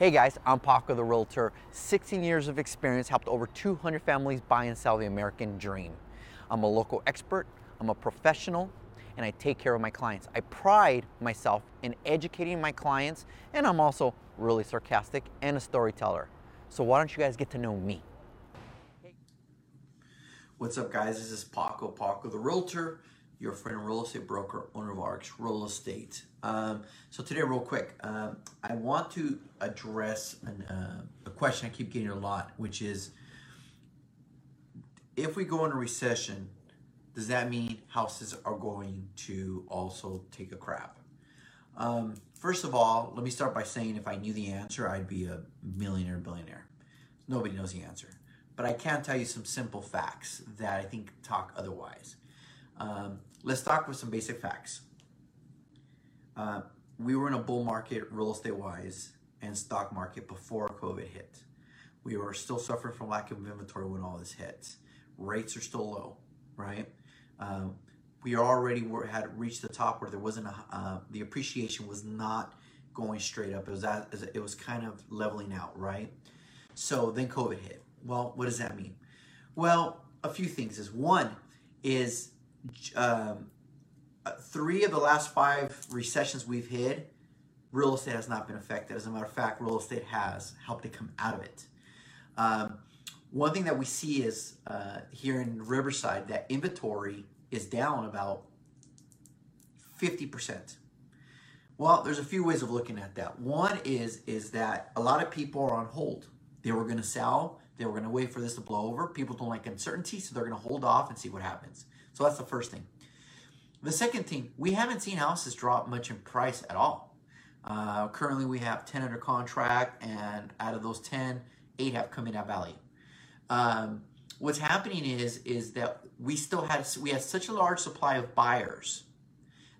Hey guys, I'm Paco the Realtor. 16 years of experience, helped over 200 families buy and sell the American dream. I'm a local expert, I'm a professional, and I take care of my clients. I pride myself in educating my clients, and I'm also really sarcastic and a storyteller. So why don't you guys get to know me? What's up guys, this is Paco the Realtor, your friend real estate broker, owner of RX Real Estate. So today, real quick, I want to address a question I keep getting a lot, which is, if we go into recession, does that mean houses are going to also take a crap? First of all, let me start by saying if I knew the answer, I'd be a millionaire, billionaire. Nobody knows the answer. But I can tell you some simple facts that I think talk otherwise. Let's talk with some basic facts. We were in a bull market real estate wise and stock market before COVID hit. We were still suffering from lack of inventory when all this hit. Rates are still low, right? We already had reached the top where there wasn't the appreciation was not going straight up. It was kind of leveling out, right? So then COVID hit. Well, what does that mean? Well, a few things is one is, three of the last five recessions we've hit, real estate has not been affected. As a matter of fact, real estate has helped it come out of it. One thing that we see is here in Riverside that inventory is down about 50%. Well, there's a few ways of looking at that. One is that a lot of people are on hold. They were going to sell. They were going to wait for this to blow over. People don't like uncertainty, so they're going to hold off and see what happens. So that's the first thing. The second thing, we haven't seen houses drop much in price at all. Currently, we have 10 under contract, and out of those 10, 8 have come in at value. What's happening is that we had such a large supply of buyers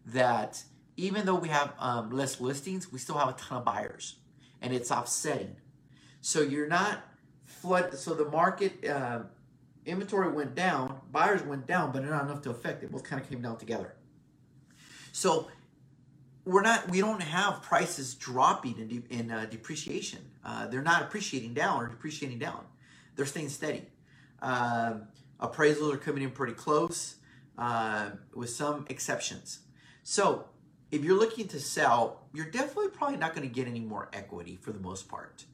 that even though we have less listings, we still have a ton of buyers, and it's offsetting. So you're not flooded. So the market inventory went down, buyers went down, but not enough to affect it. Both kind of came down together. So we don't have prices dropping in depreciation. They're not appreciating down or depreciating down. They're staying steady. Appraisals are coming in pretty close with some exceptions. So if you're looking to sell, you're definitely probably not going to get any more equity for the most part.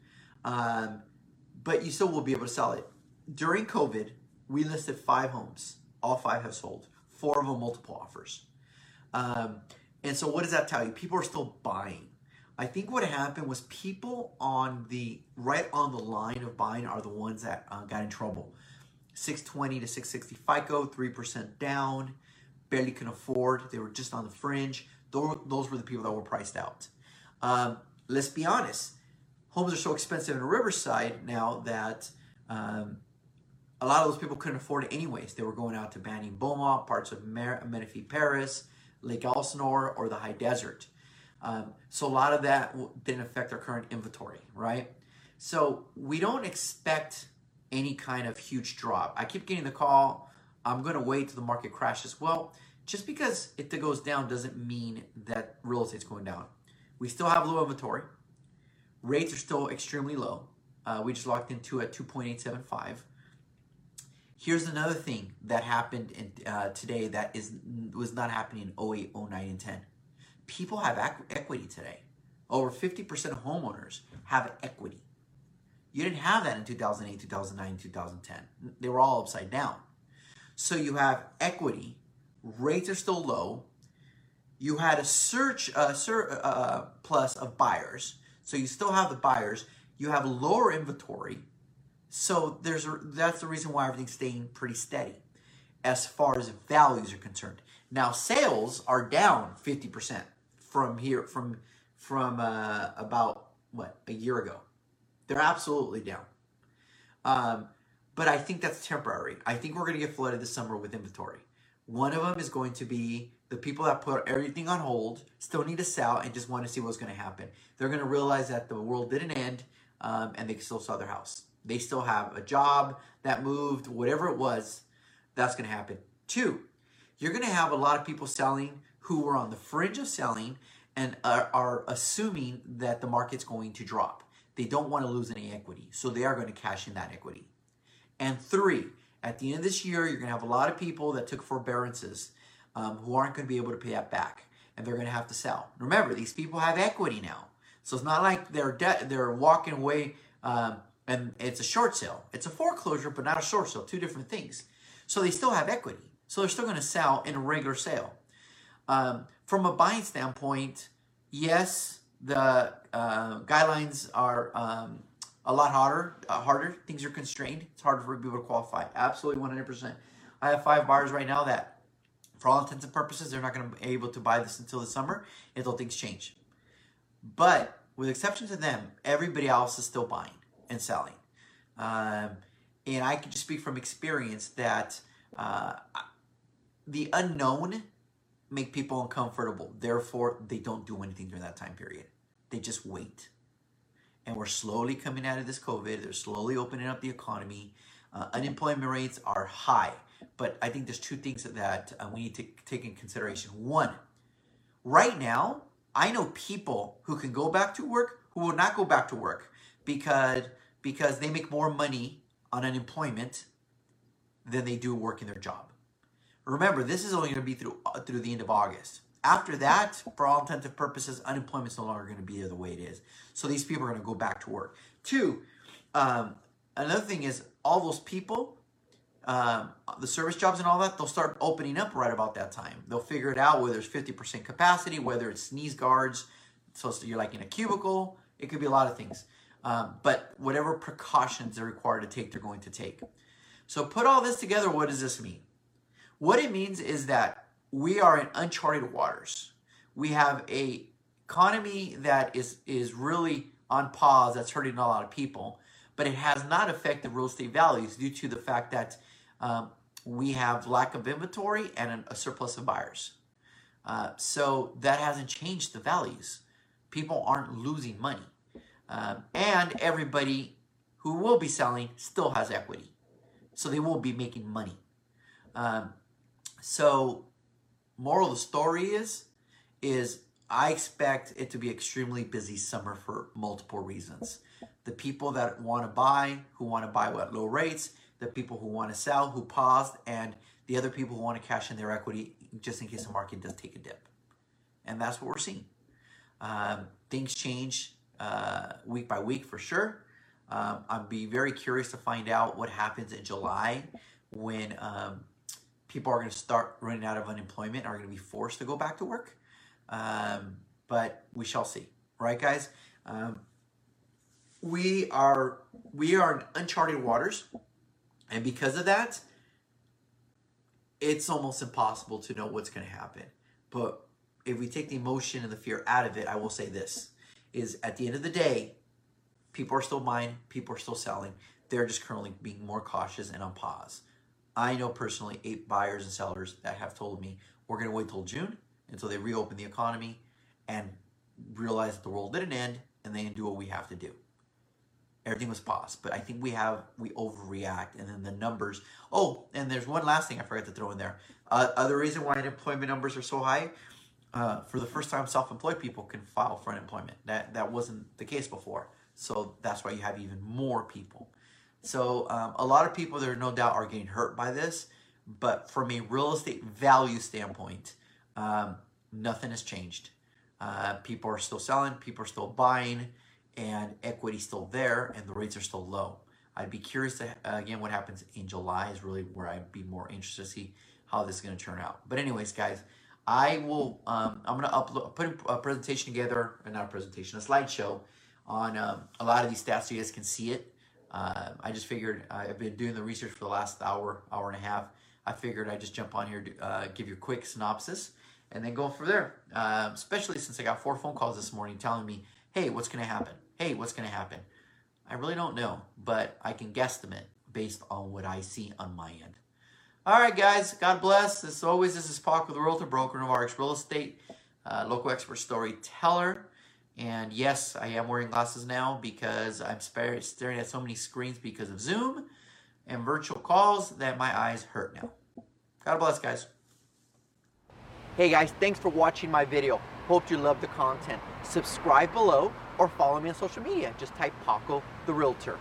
But you still will be able to sell it. During COVID, we listed 5 homes. All 5 have sold. 4 of them multiple offers. And so what does that tell you? People are still buying. I think what happened was people right on the line of buying are the ones that got in trouble. 620 to 660 FICO, 3% down, barely can afford. They were just on the fringe. Those were the people that were priced out. Let's be honest. Homes are so expensive in Riverside now that a lot of those people couldn't afford it anyways. They were going out to Banning, Beaumont, parts of Menifee, Paris, Lake Elsinore, or the High Desert. So a lot of that didn't affect our current inventory, right? So we don't expect any kind of huge drop. I keep getting the call, I'm going to wait till the market crashes. Well, just because it goes down doesn't mean that real estate's going down. We still have low inventory. Rates are still extremely low. We just locked into at 2.875. Here's another thing that happened today that was not happening in 08, 09, and 10. People have equity today. Over 50% of homeowners have equity. You didn't have that in 2008, 2009, 2010. They were all upside down. So you have equity. Rates are still low. You had a surplus of buyers. So you still have the buyers. You have lower inventory, so that's the reason why everything's staying pretty steady as far as values are concerned. Now sales are down 50% from about a year ago. They're absolutely down, but I think that's temporary. I think we're going to get flooded this summer with inventory. One of them is going to be the people that put everything on hold, still need to sell, and just want to see what's going to happen. They're going to realize that the world didn't end, and they can still sell their house. They still have a job that moved, whatever it was, that's going to happen. 2, you're going to have a lot of people selling who were on the fringe of selling and are assuming that the market's going to drop. They don't want to lose any equity, so they are going to cash in that equity. And three, at the end of this year, you're going to have a lot of people that took forbearances who aren't going to be able to pay that back, and they're going to have to sell. Remember, these people have equity now, so it's not like they're walking away and it's a short sale. It's a foreclosure, but not a short sale. Two different things. So they still have equity, so they're still going to sell in a regular sale. From a buying standpoint, yes, the guidelines are a lot harder. Things are constrained. It's harder for people to qualify. Absolutely, 100%. I have 5 buyers right now that, for all intents and purposes, they're not going to be able to buy this until the summer, until things change. But with exception to them, everybody else is still buying and selling. And I can just speak from experience that the unknown make people uncomfortable. Therefore, they don't do anything during that time period. They just wait. And we're slowly coming out of this COVID. They're slowly opening up the economy. Unemployment rates are high. But I think there's two things that we need to take in consideration. One, right now, I know people who can go back to work who will not go back to work because they make more money on unemployment than they do working their job. Remember, this is only going to be through the end of August. After that, for all intents and purposes, unemployment is no longer going to be the way it is. So these people are going to go back to work. Two, another thing is all those people, the service jobs and all that, they'll start opening up right about that time. They'll figure it out whether it's 50% capacity, whether it's sneeze guards. So you're like in a cubicle. It could be a lot of things. But whatever precautions they're required to take, they're going to take. So put all this together, what does this mean? What it means is that we are in uncharted waters. We have an economy that is really on pause, that's hurting a lot of people, but it has not affected real estate values due to the fact that we have lack of inventory and a surplus of buyers. So that hasn't changed the values. People aren't losing money. And everybody who will be selling still has equity. So they will be making money. So moral of the story is I expect it to be extremely busy summer for multiple reasons. The people that want to buy, who want to buy at low rates, the people who want to sell, who paused, and the other people who want to cash in their equity just in case the market does take a dip. And that's what we're seeing. Things change week by week for sure. I'd be very curious to find out what happens in July when people are going to start running out of unemployment and are going to be forced to go back to work. But we shall see. Right, guys? We are in uncharted waters. And because of that, it's almost impossible to know what's going to happen. But if we take the emotion and the fear out of it, I will say this, is at the end of the day, people are still buying, people are still selling. They're just currently being more cautious and on pause. I know personally 8 buyers and sellers that have told me we're going to wait till June until they reopen the economy and realize that the world didn't end and they didn't do what we have to do. Everything was paused, but I think we overreact, and then the numbers. Oh, and there's one last thing I forgot to throw in there. Other reason why unemployment numbers are so high, for the first time, self-employed people can file for unemployment. That wasn't the case before, so that's why you have even more people. So a lot of people, there no doubt, are getting hurt by this. But from a real estate value standpoint, nothing has changed. People are still selling. People are still buying. And equity is still there. And the rates are still low. I'd be curious, to, again, what happens in July is really where I'd be more interested to see how this is going to turn out. But anyways, guys, I'm going to put a presentation together. Not a presentation, a slideshow on a lot of these stats so you guys can see it. I just figured I've been doing the research for the last hour and a half. I figured I'd just jump on here to give you a quick synopsis and then go from there, especially since I got 4 phone calls this morning telling me, hey, what's going to happen? Hey, what's going to happen? I really don't know, but I can guesstimate based on what I see on my end. All right, guys. God bless. As always, this is Paco the Realtor, broker of RX Real Estate, local expert storyteller. And yes, I am wearing glasses now because I'm staring at so many screens because of Zoom and virtual calls that my eyes hurt now. God bless, guys. Hey guys, thanks for watching my video. Hope you love the content. Subscribe below or follow me on social media. Just type Paco the Realtor.